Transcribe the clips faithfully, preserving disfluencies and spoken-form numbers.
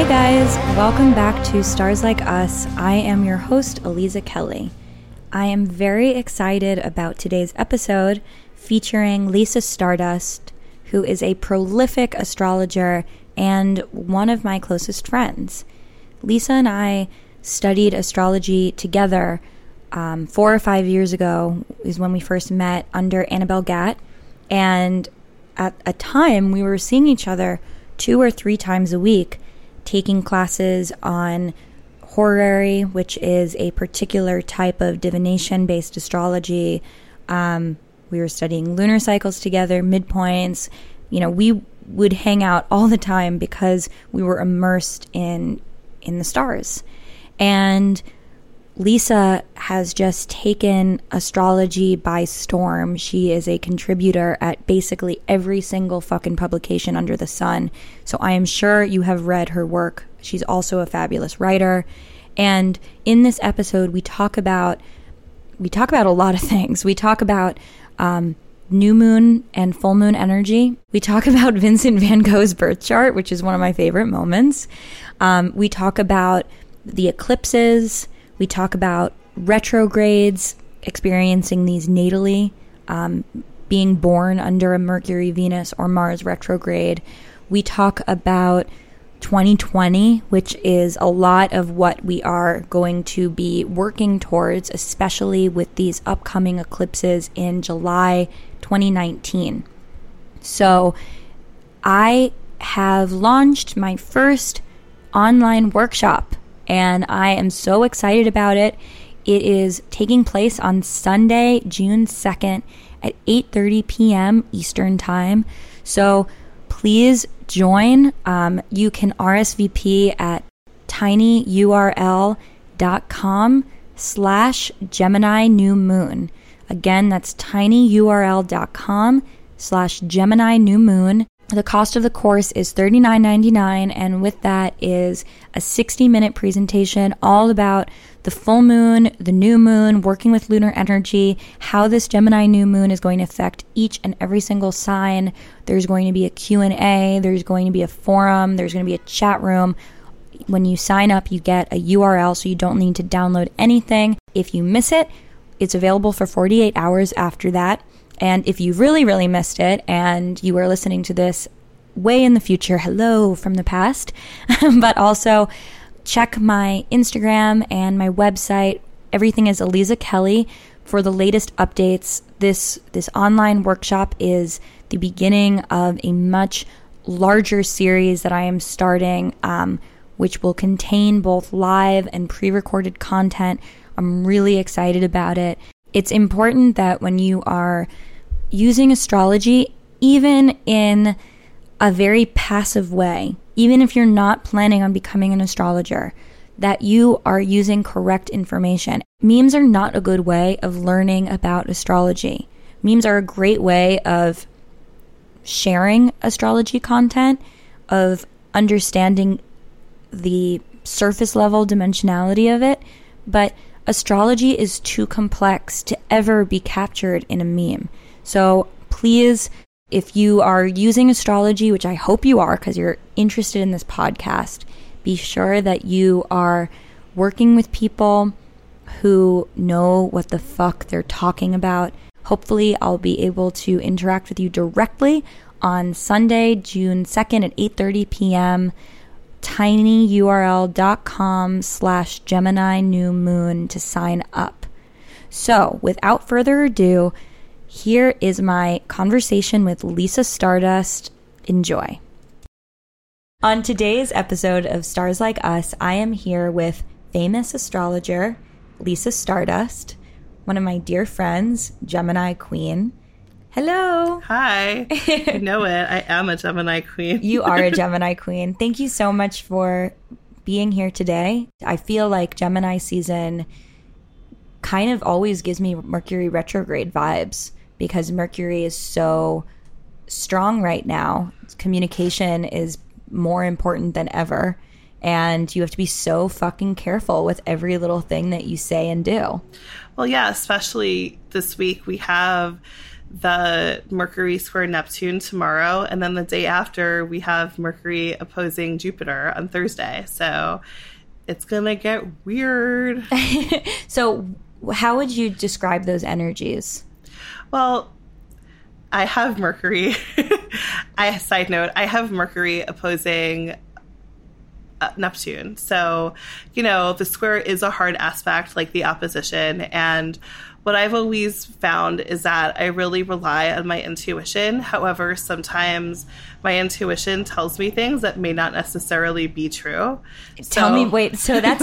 Hey guys, welcome back to Stars Like Us. I am your host, Aliza Kelly. I am very excited about today's episode featuring Lisa Stardust, who is a prolific astrologer and one of my closest friends. Lisa and I studied astrology together um, four or five years ago is when we first met under Annabelle Gatt. And at a time, we were seeing each other two or three times a week, taking classes on horary, which is a particular type of divination-based astrology. Um, we were studying lunar cycles together, midpoints. You know, we would hang out all the time because we were immersed in in the stars. And Lisa has just taken astrology by storm. She is a contributor at basically every single fucking publication under the sun. So I am sure you have read her work. She's also a fabulous writer. And in this episode, we talk about we talk about a lot of things. We talk about um, new moon and full moon energy. We talk about Vincent van Gogh's birth chart, which is one of my favorite moments. Um, we talk about the eclipses. We talk about retrogrades, experiencing these natally, um, being born under a Mercury, Venus, or Mars retrograde. We talk about twenty twenty, which is a lot of what we are going to be working towards, especially with these upcoming eclipses in July twenty nineteen. So I have launched my first online workshop, and I am so excited about it. It is taking place on Sunday, June second at eight thirty p.m. Eastern Time. So please join. Um, you can R S V P at tinyurl.com slash Gemini New Moon. Again, that's tinyurl.com slash Gemini New Moon. The cost of the course is thirty-nine ninety-nine, and with that is a sixty-minute presentation all about the full moon, the new moon, working with lunar energy, how this Gemini new moon is going to affect each and every single sign. There's going to be a Q and A, there's going to be a forum, there's going to be a chat room. When you sign up, you get a U R L, so you don't need to download anything. If you miss it, it's available for forty-eight hours after that. And if you really, really missed it and you are listening to this way in the future, hello from the past, but also check my Instagram and my website. Everything is Aliza Kelly for the latest updates. This, this online workshop is the beginning of a much larger series that I am starting, um, which will contain both live and pre-recorded content. I'm really excited about it. It's important that when you are using astrology, even in a very passive way, even if you're not planning on becoming an astrologer, that you are using correct information. Memes are not a good way of learning about astrology. Memes are a great way of sharing astrology content, of understanding the surface level dimensionality of it, but astrology is too complex to ever be captured in a meme. So please, if you are using astrology, which I hope you are because you're interested in this podcast, be sure that you are working with people who know what the fuck they're talking about. Hopefully, I'll be able to interact with you directly on Sunday, June second at eight thirty p.m. tinyurl.com slash Gemini New Moon to sign up. So without further ado, here is my conversation with Lisa Stardust. Enjoy. On today's episode of Stars Like Us, I am here with famous astrologer Lisa Stardust, one of my dear friends, Gemini Queen. Hello. Hi. You know it. I am a Gemini queen. You are a Gemini queen. Thank you so much for being here today. I feel like Gemini season kind of always gives me Mercury retrograde vibes because Mercury is so strong right now. Communication is more important than ever. And you have to be so fucking careful with every little thing that you say and do. Well, yeah, especially this week we have the Mercury square Neptune tomorrow, and then the day after we have Mercury opposing Jupiter on Thursday. So it's gonna get weird. So how would you describe those energies? Well, I have Mercury. I side note, I have Mercury opposing uh, Neptune. So, you know, the square is a hard aspect, like the opposition. And what I've always found is that I really rely on my intuition. However, sometimes my intuition tells me things that may not necessarily be true. Tell so. me, wait, so that's,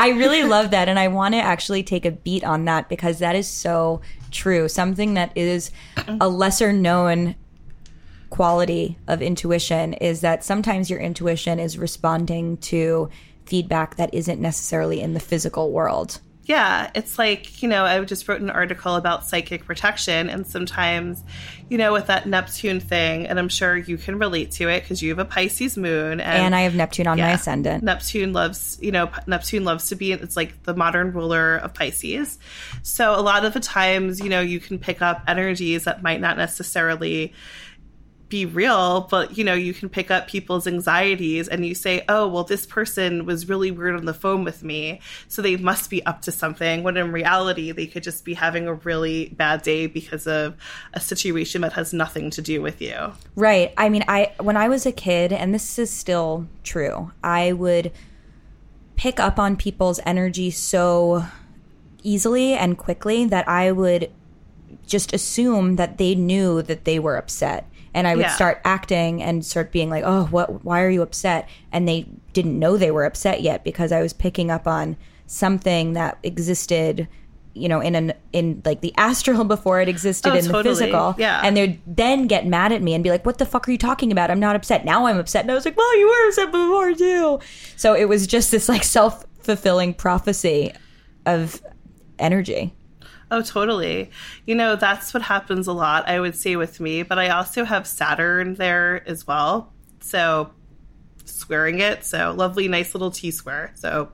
I really love that. And I want to actually take a beat on that, because that is so true. Something that is a lesser known quality of intuition is that sometimes your intuition is responding to feedback that isn't necessarily in the physical world. Yeah, it's like, you know, I just wrote an article about psychic protection, and sometimes, you know, with that Neptune thing, and I'm sure you can relate to it because you have a Pisces moon. And, and I have Neptune on yeah, my ascendant. Neptune loves, you know, Neptune loves to be, it's like the modern ruler of Pisces. So a lot of the times, you know, you can pick up energies that might not necessarily be real, but you know, you can pick up people's anxieties and you say, oh, well, this person was really weird on the phone with me, so they must be up to something, when in reality they could just be having a really bad day because of a situation that has nothing to do with you. Right. I mean, I when I was a kid, and this is still true, I would pick up on people's energy so easily and quickly that I would just assume that they knew that they were upset. And I would yeah. start acting and start being like, oh, what? Why are you upset? And they didn't know they were upset yet, because I was picking up on something that existed, you know, in an in like the astral before it existed oh, in totally. the physical. Yeah. And they'd then get mad at me and be like, what the fuck are you talking about? I'm not upset. Now I'm upset. And I was like, well, you were upset before too. So it was just this like self-fulfilling prophecy of energy. Oh, totally. You know, that's what happens a lot, I would say, with me. But I also have Saturn there as well. So squaring it. So lovely, nice little T square. So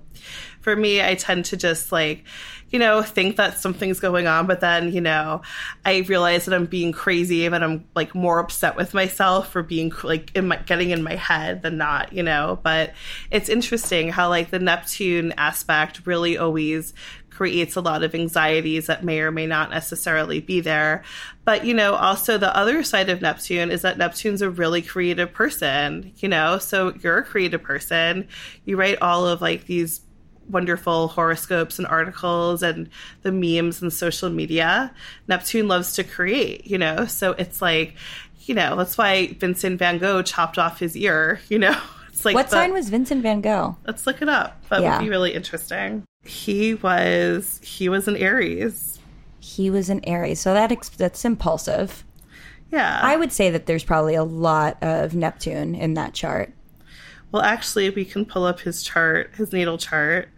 for me, I tend to just like, you know, think that something's going on. But then, you know, I realize that I'm being crazy and I'm like more upset with myself for being like in my, getting in my head than not, you know. But it's interesting how like the Neptune aspect really always creates a lot of anxieties that may or may not necessarily be there. But, you know, also the other side of Neptune is that Neptune's a really creative person, you know, so you're a creative person. You write all of like these wonderful horoscopes and articles and the memes and social media. Neptune loves to create, you know, so it's like, you know, that's why Vincent van Gogh chopped off his ear, you know. It's like what the, sign was Vincent van Gogh? Let's look it up. That yeah. would be really interesting. He was he was an Aries. He was an Aries. So that ex- that's impulsive. Yeah. I would say that there's probably a lot of Neptune in that chart. Well, actually, we can pull up his chart, his natal chart,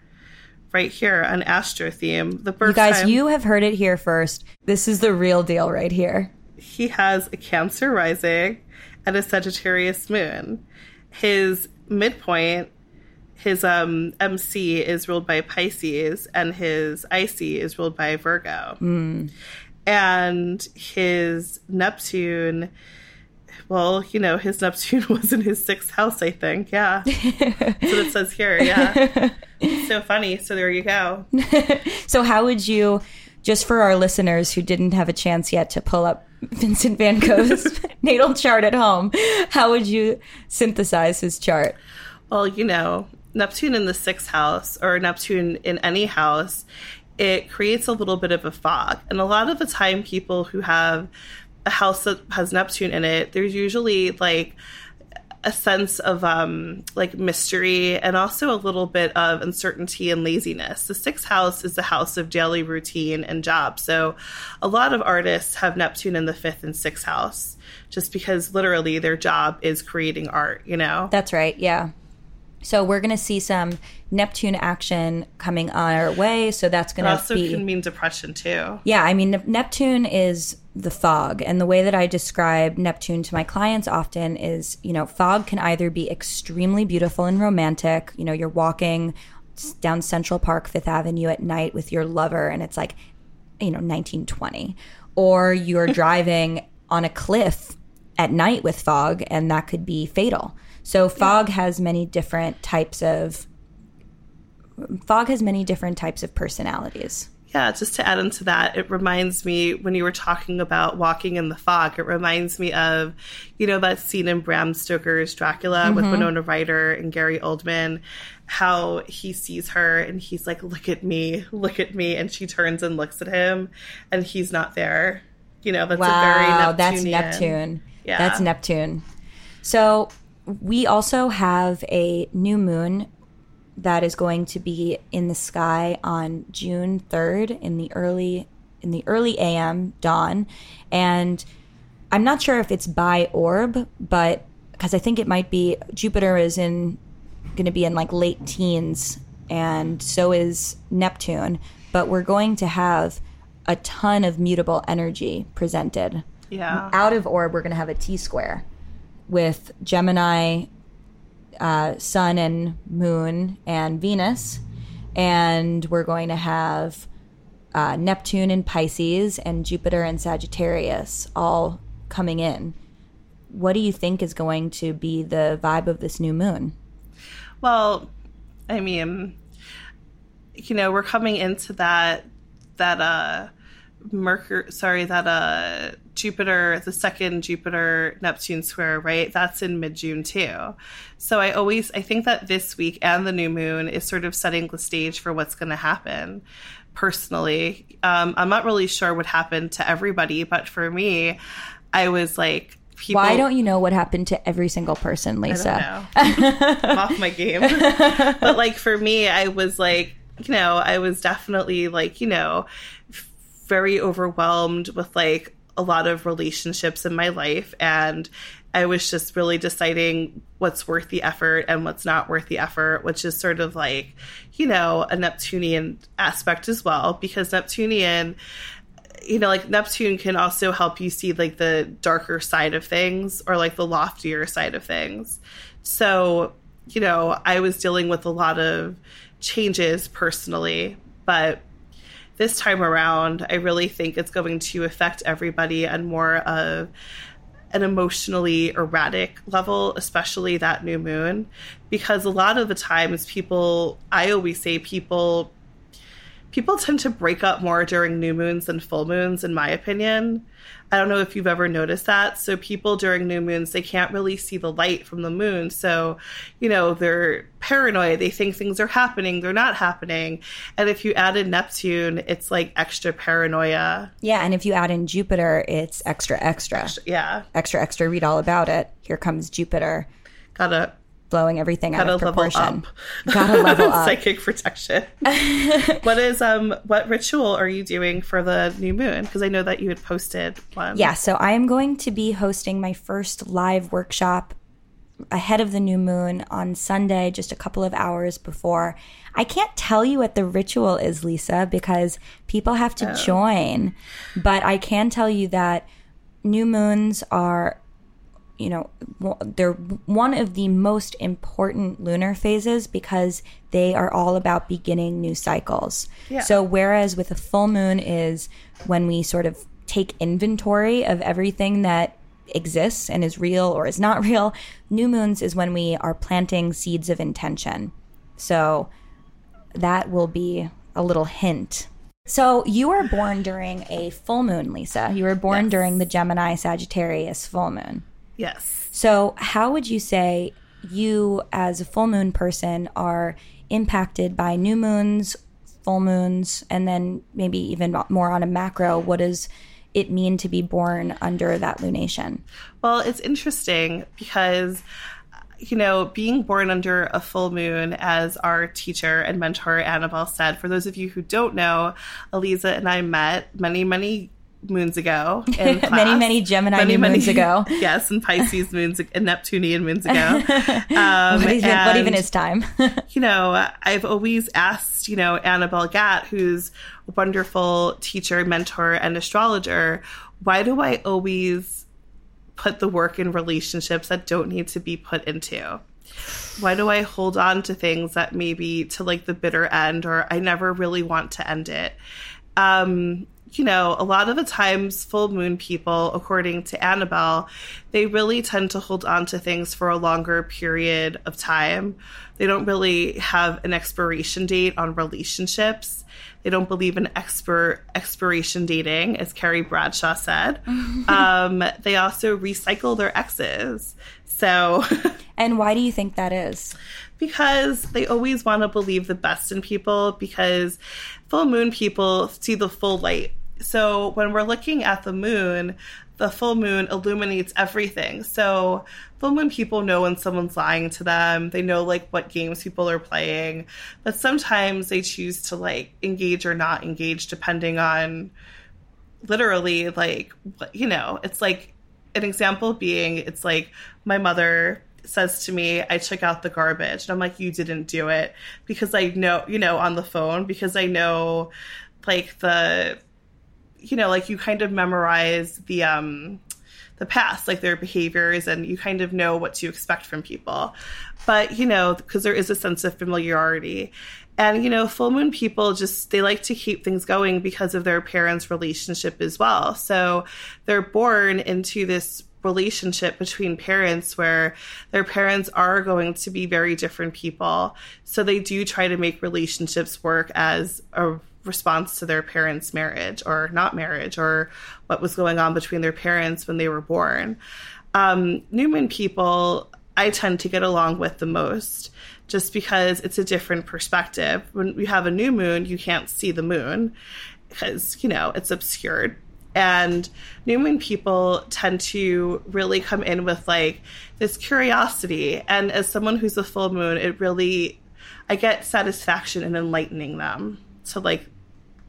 right here on Astro theme. The birth. You guys, time, you have heard it here first. This is the real deal right here. He has a Cancer rising and a Sagittarius moon. His midpoint, his um, M C is ruled by Pisces, and his I C is ruled by Virgo. Mm. And his Neptune, well, you know, his Neptune was in his sixth house, I think. Yeah. That's what it says here. Yeah. It's so funny. So there you go. So how would you, just for our listeners who didn't have a chance yet to pull up Vincent van Gogh's natal chart at home, how would you synthesize his chart? Well, you know, Neptune in the sixth house, or Neptune in any house, it creates a little bit of a fog. And a lot of the time, people who have a house that has Neptune in it, there's usually like a sense of um, like mystery, and also a little bit of uncertainty and laziness. The sixth house is the house of daily routine and job. So a lot of artists have Neptune in the fifth and sixth house, just because literally their job is creating art, you know? That's right. Yeah. So we're going to see some Neptune action coming our way. So that's going to also be, can mean depression too. Yeah. I mean, Neptune is the fog. And the way that I describe Neptune to my clients often is, you know, fog can either be extremely beautiful and romantic. You know, you're walking down Central Park, Fifth Avenue at night with your lover, and it's like, you know, nineteen twenty. or you're driving on a cliff at night with fog, and that could be fatal. So fog yeah. has many different types of fog has many different types of personalities. Yeah, just to add into that, it reminds me, when you were talking about walking in the fog, it reminds me of, you know, that scene in Bram Stoker's Dracula mm-hmm. with Winona Ryder and Gary Oldman, how he sees her and he's like, look at me, look at me. And she turns and looks at him and he's not there. You know, that's wow, a very Neptunian. That's Neptune. Yeah. That's Neptune. So we also have a new moon that is going to be in the sky on June third in the early in the early A M dawn. And I'm not sure if it's by orb, but because I think it might be Jupiter is in going to be in like late teens, and so is Neptune. But we're going to have a ton of mutable energy presented. Yeah. Out of orb, we're going to have a T-square with Gemini, uh, Sun and Moon and Venus. And we're going to have uh, Neptune in Pisces and Jupiter in Sagittarius all coming in. What do you think is going to be the vibe of this new moon? Well, I mean, you know, we're coming into that, that, uh, Mercury, sorry, that uh, Jupiter, the second Jupiter Neptune square, right? That's in mid-June too. So I always, I think that this week and the new moon is sort of setting the stage for what's going to happen personally. Um, I'm not really sure what happened to everybody, but for me, I was like, people, why don't you know what happened to every single person, Lisa? I don't know. I'm off my game. But like for me, I was like, you know, I was definitely like, you know, very overwhelmed with like a lot of relationships in my life, and I was just really deciding what's worth the effort and what's not worth the effort, which is sort of like, you know, a Neptunian aspect as well, because Neptunian, you know, like Neptune can also help you see like the darker side of things or like the loftier side of things. So, you know, I was dealing with a lot of changes personally, but this time around, I really think it's going to affect everybody on more of an emotionally erratic level, especially that new moon, because a lot of the times people, I always say people, people tend to break up more during new moons than full moons, in my opinion. I don't know if you've ever noticed that. So people during new moons, they can't really see the light from the moon. So, you know, they're paranoid. They think things are happening. They're not happening. And if you add in Neptune, it's like extra paranoia. Yeah. And if you add in Jupiter, it's extra, extra. extra yeah. Extra, extra. Read all about it. Here comes Jupiter. Gotta. Blowing everything out of proportion. Gotta level up. Gotta level up. Psychic protection. What is um? What ritual are you doing for the new moon? Because I know that you had posted one. Yeah, so I am going to be hosting my first live workshop ahead of the new moon on Sunday, just a couple of hours before. I can't tell you what the ritual is, Lisa, because people have to oh. join. But I can tell you that new moons are, you know, they're one of the most important lunar phases because they are all about beginning new cycles. Yeah. So whereas with a full moon is when we sort of take inventory of everything that exists and is real or is not real, new moons is when we are planting seeds of intention. So that will be a little hint. So you were born during a full moon, Lisa. You were born yes. during the Gemini Sagittarius full moon. Yes. So how would you say you as a full moon person are impacted by new moons, full moons, and then maybe even more on a macro, what does it mean to be born under that lunation? Well, it's interesting because, you know, being born under a full moon, as our teacher and mentor Annabelle said, for those of you who don't know, Aliza and I met many, many years moons ago in class. many many Gemini many, new many, moons ago yes and Pisces moons and Neptunian moons ago um, what, even, and, what even is time? You know, I've always asked, you know, Annabelle Gatt, who's a wonderful teacher, mentor, and astrologer, why do I always put the work in relationships that don't need to be put into? Why do I hold on to things that maybe to like the bitter end, or I never really want to end it? Um, you know, a lot of the times full moon people, according to Annabelle, they really tend to hold on to things for a longer period of time. They don't really have an expiration date on relationships. They don't believe in expir- expiration dating, as Carrie Bradshaw said. um, they also recycle their exes. So, and why do you think that is? Because they always want to believe the best in people, because full moon people see the full light. So when we're looking at the moon, the full moon illuminates everything. So full moon people know when someone's lying to them. They know, like, what games people are playing. But sometimes they choose to, like, engage or not engage, depending on literally, like, you know, it's like an example being, it's like my mother says to me, I took out the garbage. And I'm like, you didn't do it. Because I know, you know, on the phone, because I know, like, the, you know, like, you kind of memorize the, um, the past, like, their behaviors, and you kind of know what to expect from people. But, you know, because there is a sense of familiarity. And, you know, full moon people just, they like to keep things going because of their parents' relationship as well. So they're born into this relationship between parents where their parents are going to be very different people. So they do try to make relationships work as a response to their parents' marriage or not marriage, or what was going on between their parents when they were born. Um, new moon people, I tend to get along with the most, just because it's a different perspective. When you have a new moon, you can't see the moon because, you know, it's obscured. And new moon people tend to really come in with, like, this curiosity. And as someone who's a full moon, it really, I get satisfaction in enlightening them to, like,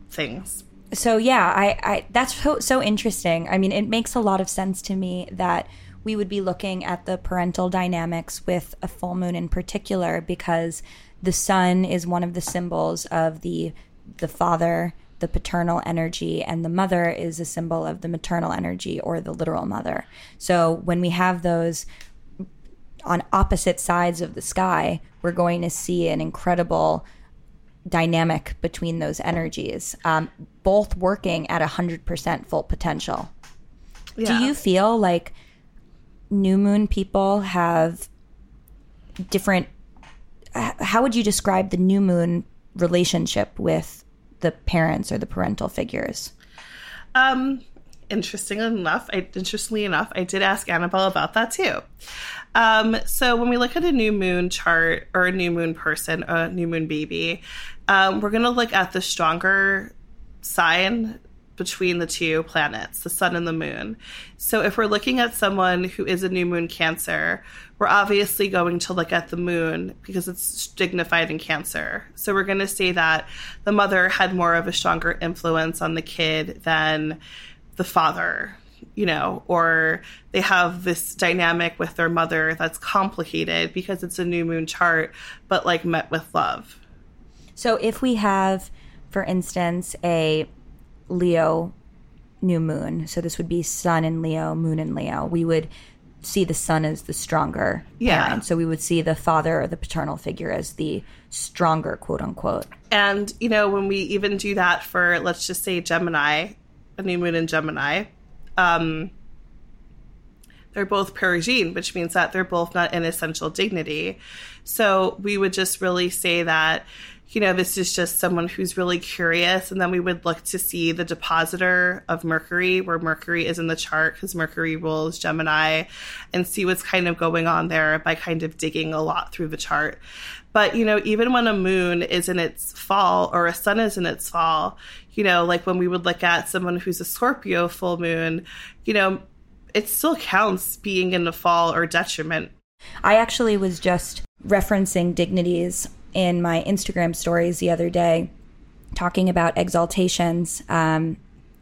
things. So, yeah, I, I that's so, so interesting. I mean, it makes a lot of sense to me that we would be looking at the parental dynamics with a full moon in particular, because the sun is one of the symbols of the the father, the paternal energy, and the mother is a symbol of the maternal energy, or the literal mother. So when we have those on opposite sides of the sky, we're going to see an incredible dynamic between those energies, um, both working at one hundred percent full potential. Yeah. Do you feel like new moon people have different, how would you describe the new moon relationship with the parents or the parental figures? Um, interesting enough, I, interestingly enough, I did ask Annabelle about that too. Um, so when we look at a new moon chart or a new moon person, a new moon baby, um, we're going to look at the stronger sign between the two planets, the sun and the moon. So if we're looking at someone who is a new moon Cancer, we're obviously going to look at the moon because it's dignified in Cancer. So we're going to say that the mother had more of a stronger influence on the kid than the father, you know, or they have this dynamic with their mother that's complicated because it's a new moon chart, but, like, met with love. So if we have, for instance, a Leo new moon, so this would be sun in Leo, moon in Leo, we would see the sun as the stronger yeah parent. So we would see the father or the paternal figure as the stronger, quote unquote. And, you know, when we even do that for, let's just say, Gemini, a new moon in Gemini, um they're both perigine, which means that they're both not in essential dignity. So we would just really say that, you know, this is just someone who's really curious. And then we would look to see the depositor of Mercury, where Mercury is in the chart, because Mercury rules Gemini, and see what's kind of going on there by kind of digging a lot through the chart. But, you know, even when a moon is in its fall or a sun is in its fall, you know, like when we would look at someone who's a Scorpio full moon, you know, it still counts being in the fall or detriment. I actually was just referencing dignities in my Instagram stories the other day, talking about exaltations. Um,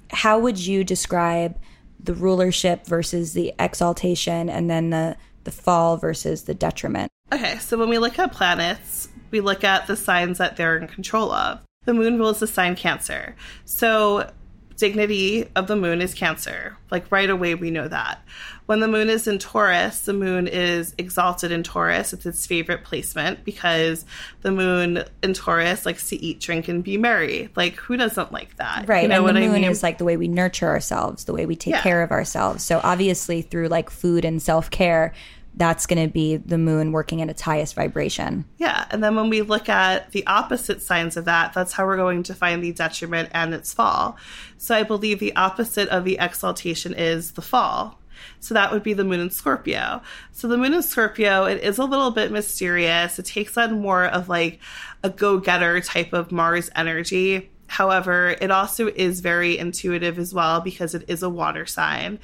how would you describe the rulership versus the exaltation, and then the, the fall versus the detriment? Okay, so when we look at planets, we look at the signs that they're in control of. The moon rules the sign Cancer. So dignity of the moon is Cancer. Like, right away, we know that. When the moon is in Taurus, the moon is exalted in Taurus. It's its favorite placement because the moon in Taurus likes to eat, drink, and be merry. Like, who doesn't like that? Right. You know and what the moon I mean? is like the way we nurture ourselves, the way we take yeah. care of ourselves. So obviously through like food and self-care, that's going to be the moon working at its highest vibration. Yeah. And then when we look at the opposite signs of that, that's how we're going to find the detriment and its fall. So I believe the opposite of the exaltation is the fall. So that would be the moon in Scorpio. So the moon in Scorpio, it is a little bit mysterious. It takes on more of like a go-getter type of Mars energy. However, it also is very intuitive as well because it is a water sign.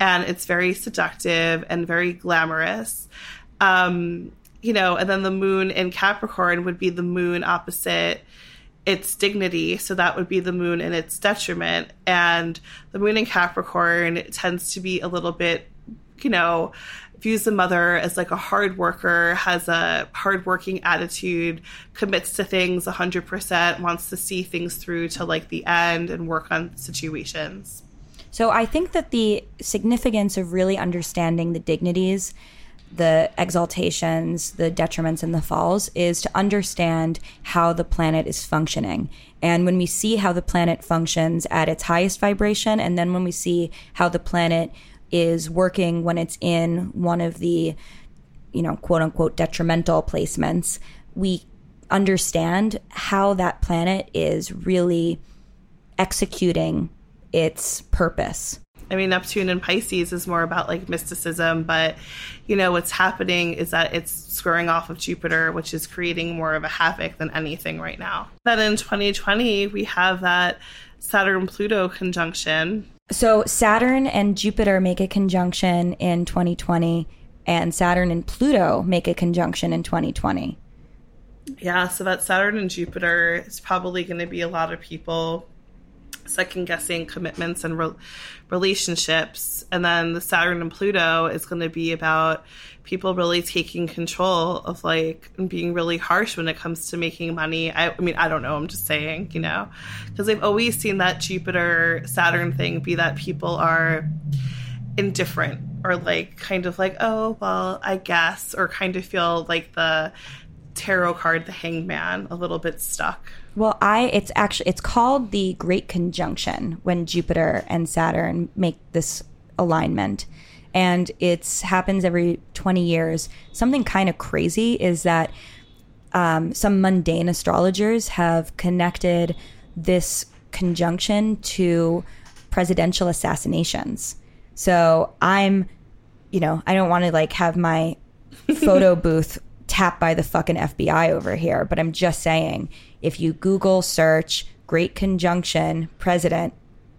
And it's very seductive and very glamorous. Um, you know, and then the moon in Capricorn would be the moon opposite its dignity. So that would be the moon in its detriment. And the moon in Capricorn tends to be a little bit, you know, views the mother as like a hard worker, has a hardworking attitude, commits to things one hundred percent, wants to see things through to like the end and work on situations. So I think that the significance of really understanding the dignities, the exaltations, the detriments, and the falls is to understand how the planet is functioning. And when we see how the planet functions at its highest vibration, and then when we see how the planet is working when it's in one of the, you know, quote unquote detrimental placements, we understand how that planet is really executing its purpose. I mean, Neptune in Pisces is more about like mysticism, but you know, what's happening is that it's squaring off of Jupiter, which is creating more of a havoc than anything right now. Then in twenty twenty, we have that Saturn-Pluto conjunction. So Saturn and Jupiter make a conjunction in twenty twenty, and Saturn and Pluto make a conjunction in twenty twenty. Yeah, so that Saturn and Jupiter is probably going to be a lot of people second-guessing commitments and re- relationships. And then the Saturn and Pluto is going to be about people really taking control of, like, and being really harsh when it comes to making money. I, I mean, I don't know. I'm just saying, you know, because I've always seen that Jupiter-Saturn thing be that people are indifferent or, like, kind of like, oh, well, I guess, or kind of feel like the tarot card, the hangman, a little bit stuck. Well, I it's actually it's called the Great Conjunction when Jupiter and Saturn make this alignment, and it happens every twenty years. Something kind of crazy is that um, some mundane astrologers have connected this conjunction to presidential assassinations. So I'm, you know, I don't want to like have my photo booth tapped by the fucking F B I over here, but I'm just saying, if you Google search Great Conjunction President,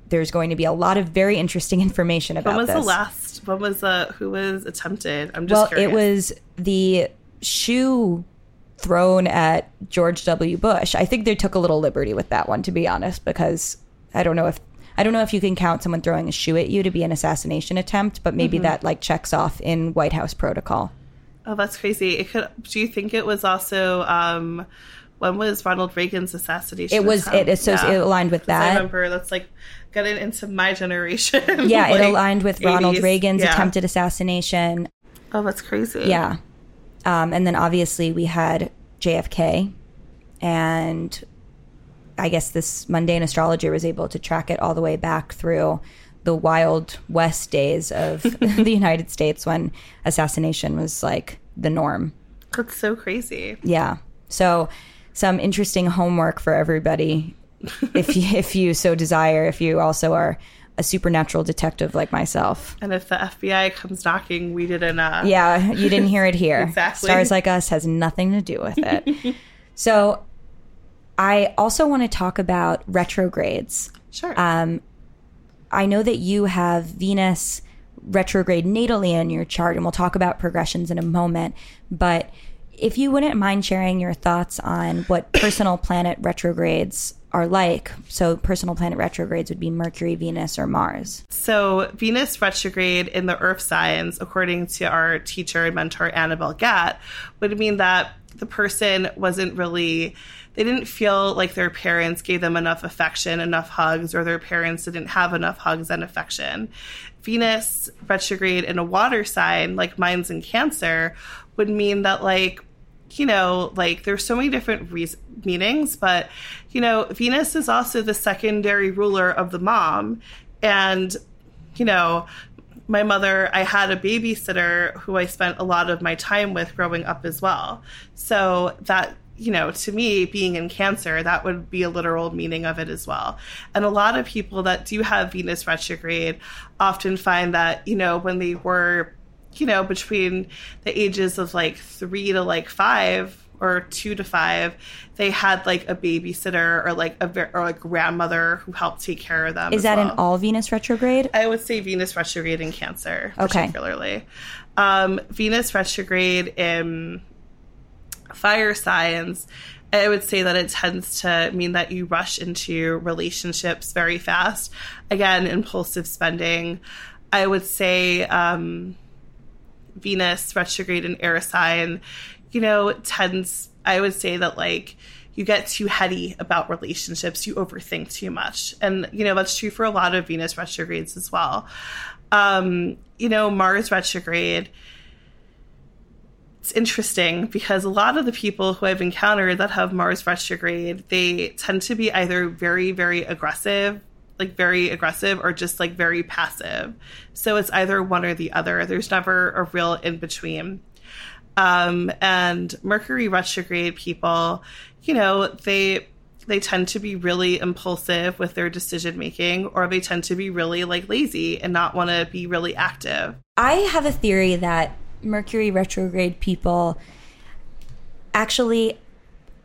there's going to be a lot of very interesting information about this. When was this. the last? When was the, who was attempted? I'm just well, curious. Well, it was the shoe thrown at George W. Bush. I think they took a little liberty with that one, to be honest, because I don't know if, I don't know if you can count someone throwing a shoe at you to be an assassination attempt, but maybe mm-hmm. that like checks off in White House protocol. Oh, that's crazy. It could. Do you think it was also, um, when was Ronald Reagan's assassination? It was, it, it, so yeah. it aligned with that. I remember that's like getting into my generation. Yeah, like it aligned with eighties. Ronald Reagan's yeah. attempted assassination. Oh, that's crazy. Yeah. Um, and then obviously we had J F K, and I guess this mundane astrologer was able to track it all the way back through the Wild West days of the United States when assassination was like the norm. That's so crazy. Yeah. So some interesting homework for everybody if you, if you so desire, if you also are a supernatural detective like myself. And if the F B I comes knocking, we didn't. Uh... Yeah, you didn't hear it here. Exactly. Stars Like Us has nothing to do with it. So I also want to talk about retrogrades. Sure. Um, I know that you have Venus retrograde natally in your chart, and we'll talk about progressions in a moment. But if you wouldn't mind sharing your thoughts on what personal planet retrogrades are like. So personal planet retrogrades would be Mercury, Venus, or Mars. So Venus retrograde in the earth signs, according to our teacher and mentor Annabelle Gatt, would mean that the person wasn't really, they didn't feel like their parents gave them enough affection, enough hugs, or their parents didn't have enough hugs and affection. Venus retrograde in a water sign, like mine's in Cancer, would mean that, like, you know, like there's so many different re- meanings, but, you know, Venus is also the secondary ruler of the mom. And, you know, my mother, I had a babysitter who I spent a lot of my time with growing up as well. So that, you know, to me, being in Cancer, that would be a literal meaning of it as well. And a lot of people that do have Venus retrograde often find that, you know, when they were, you know, between the ages of like three to like five or two to five, they had like a babysitter or like a or like grandmother who helped take care of them. Is that well. An all Venus retrograde? I would say Venus retrograde in Cancer, okay. particularly. Um, Venus retrograde in fire signs, I would say that it tends to mean that you rush into relationships very fast. Again, impulsive spending. I would say um, Venus retrograde in air sign, you know, tends, I would say that, like, you get too heady about relationships, you overthink too much. And, you know, that's true for a lot of Venus retrogrades as well. Um, you know, Mars retrograde, it's interesting because a lot of the people who I've encountered that have Mars retrograde, they tend to be either very, very aggressive, like very aggressive, or just like very passive. So it's either one or the other. There's never a real in between. Um, and Mercury retrograde people, you know, they they tend to be really impulsive with their decision making, or they tend to be really like lazy and not want to be really active. I have a theory that Mercury retrograde people actually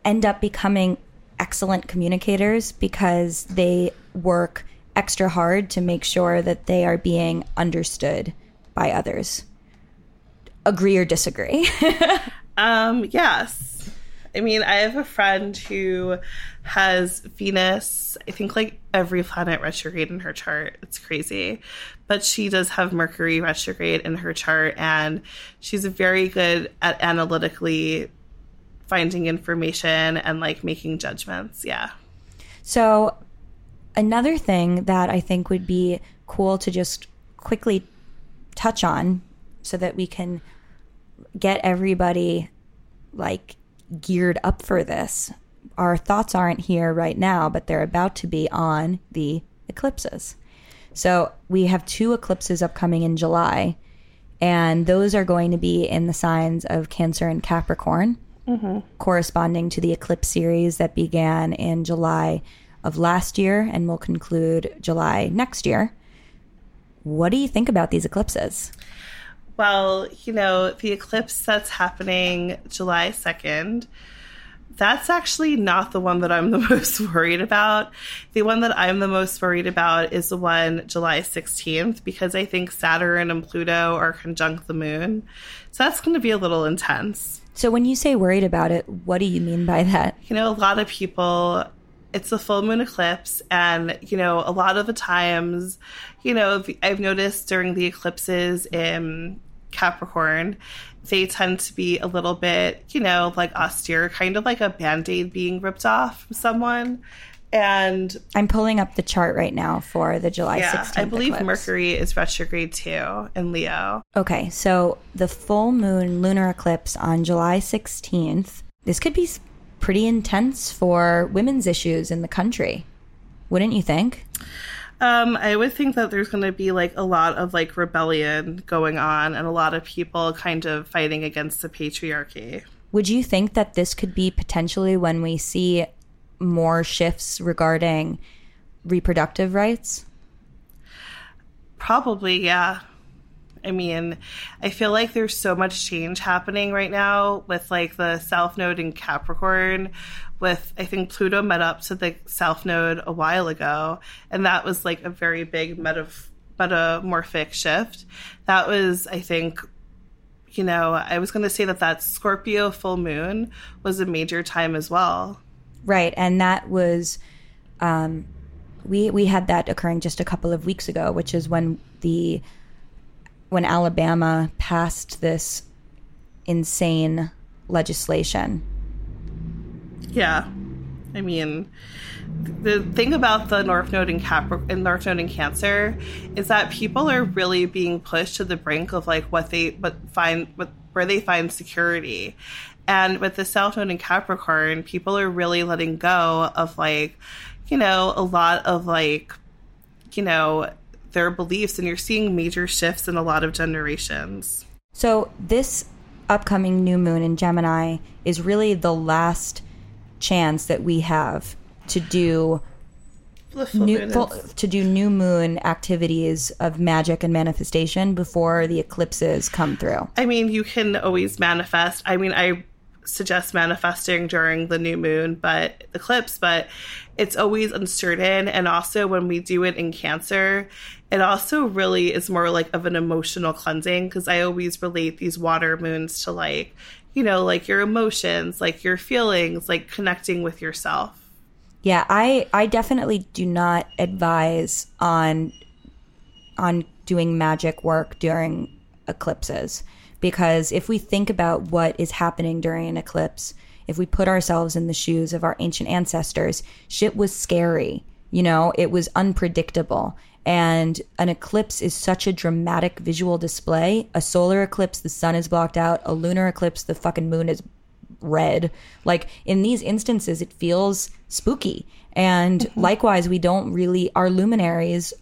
end up becoming excellent communicators because they work extra hard to make sure that they are being understood by others. Agree or disagree? um, yes. I mean, I have a friend who has Venus, I think like every planet retrograde in her chart. It's crazy. But she does have Mercury retrograde in her chart, and she's very good at analytically finding information and like making judgments. Yeah. So another thing that I think would be cool to just quickly touch on so that we can get everybody like geared up for this. Our thoughts aren't here right now, but they're about to be on the eclipses. So we have two eclipses upcoming in July, and those are going to be in the signs of Cancer and Capricorn, mm-hmm. corresponding to the eclipse series that began in July of last year and will conclude July next year. What do you think about these eclipses? Well, you know, the eclipse that's happening July second, that's actually not the one that I'm the most worried about. The one that I'm the most worried about is the one July sixteenth, because I think Saturn and Pluto are conjunct the moon. So that's going to be a little intense. So when you say worried about it, what do you mean by that? You know, a lot of people... It's a full moon eclipse, and, you know, a lot of the times, you know, I've noticed during the eclipses in Capricorn, they tend to be a little bit, you know, like austere, kind of like a Band-Aid being ripped off from someone. And I'm pulling up the chart right now for the July yeah, sixteenth I believe eclipse. Mercury is retrograde too in Leo. Okay, so the full moon lunar eclipse on July sixteenth, this could be pretty intense for women's issues in the country, wouldn't you think? Um, I would think that there's going to be like a lot of like rebellion going on and a lot of people kind of fighting against the patriarchy. Would you think that this could be potentially when we see more shifts regarding reproductive rights? Probably, yeah. I mean, I feel like there's so much change happening right now with, like, the South Node in Capricorn, with, I think, Pluto met up to the South Node a while ago, and that was, like, a very big metaf- metamorphic shift. That was, I think, you know, I was going to say that that Scorpio full moon was a major time as well. Right, and that was um, we we had that occurring just a couple of weeks ago, which is when the when Alabama passed this insane legislation. Yeah, I mean, the thing about the North Node and Capric- and North Node and Cancer is that people are really being pushed to the brink of like what they what find what where they find security. And with the South Node and Capricorn, people are really letting go of, like, you know, a lot of, like, you know, their beliefs. And you're seeing major shifts in a lot of generations. So this upcoming new moon in Gemini is really the last chance that we have to do new, full, to do new moon activities of magic and manifestation before the eclipses come through. I mean, you can always manifest. I mean, I suggest manifesting during the new moon, but eclipse, but it's always uncertain. And also when we do it in Cancer, it also really is more like of an emotional cleansing, because I always relate these water moons to, like, you know, like your emotions, like your feelings, like connecting with yourself. Yeah, I, I definitely do not advise on on doing magic work during eclipses, because if we think about what is happening during an eclipse, if we put ourselves in the shoes of our ancient ancestors, shit was scary. You know, it was unpredictable. And an eclipse is such a dramatic visual display. A solar eclipse, the sun is blocked out. A lunar eclipse, the fucking moon is red. Like, in these instances, it feels spooky. And mm-hmm. likewise, we don't really, our luminaries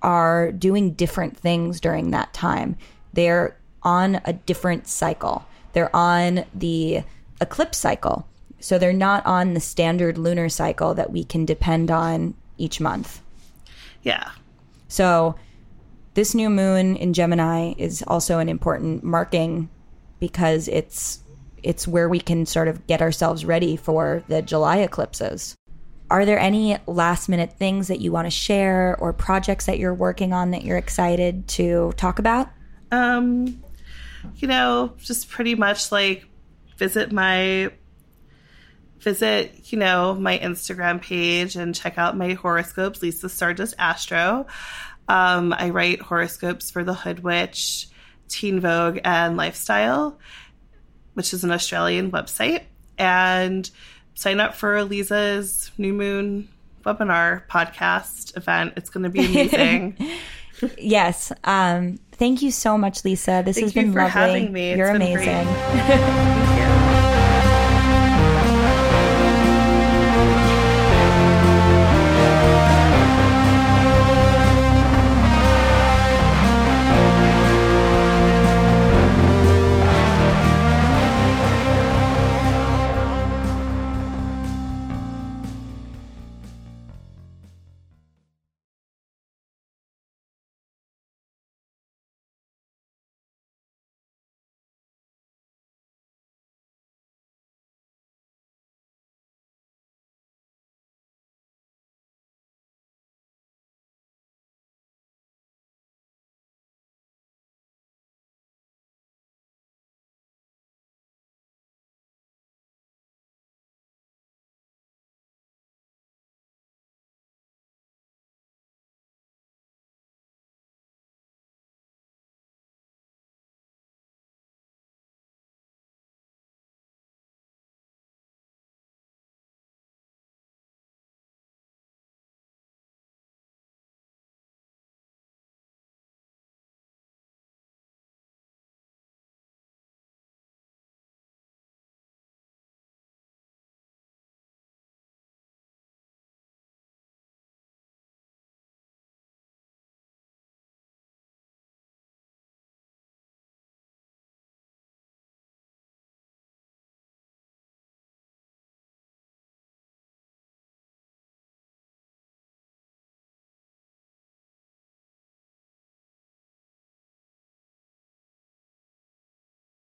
are doing different things during that time. They're on a different cycle. They're on the eclipse cycle. So they're not on the standard lunar cycle that we can depend on each month. Yeah. So this new moon in Gemini is also an important marking, because it's it's where we can sort of get ourselves ready for the July eclipses. Are there any last minute things that you want to share, or projects that you're working on that you're excited to talk about? Um, you know, just pretty much like visit my Visit, you know, my Instagram page and check out my horoscopes, Lisa Stardust Astro. Um, I write horoscopes for The Hood Witch, Teen Vogue, and Lifestyle, which is an Australian website. And sign up for Aliza's New Moon webinar podcast event. It's going to be amazing. Yes. Um, thank you so much, Lisa. This thank has been lovely. Thank you for having me. It's You're amazing.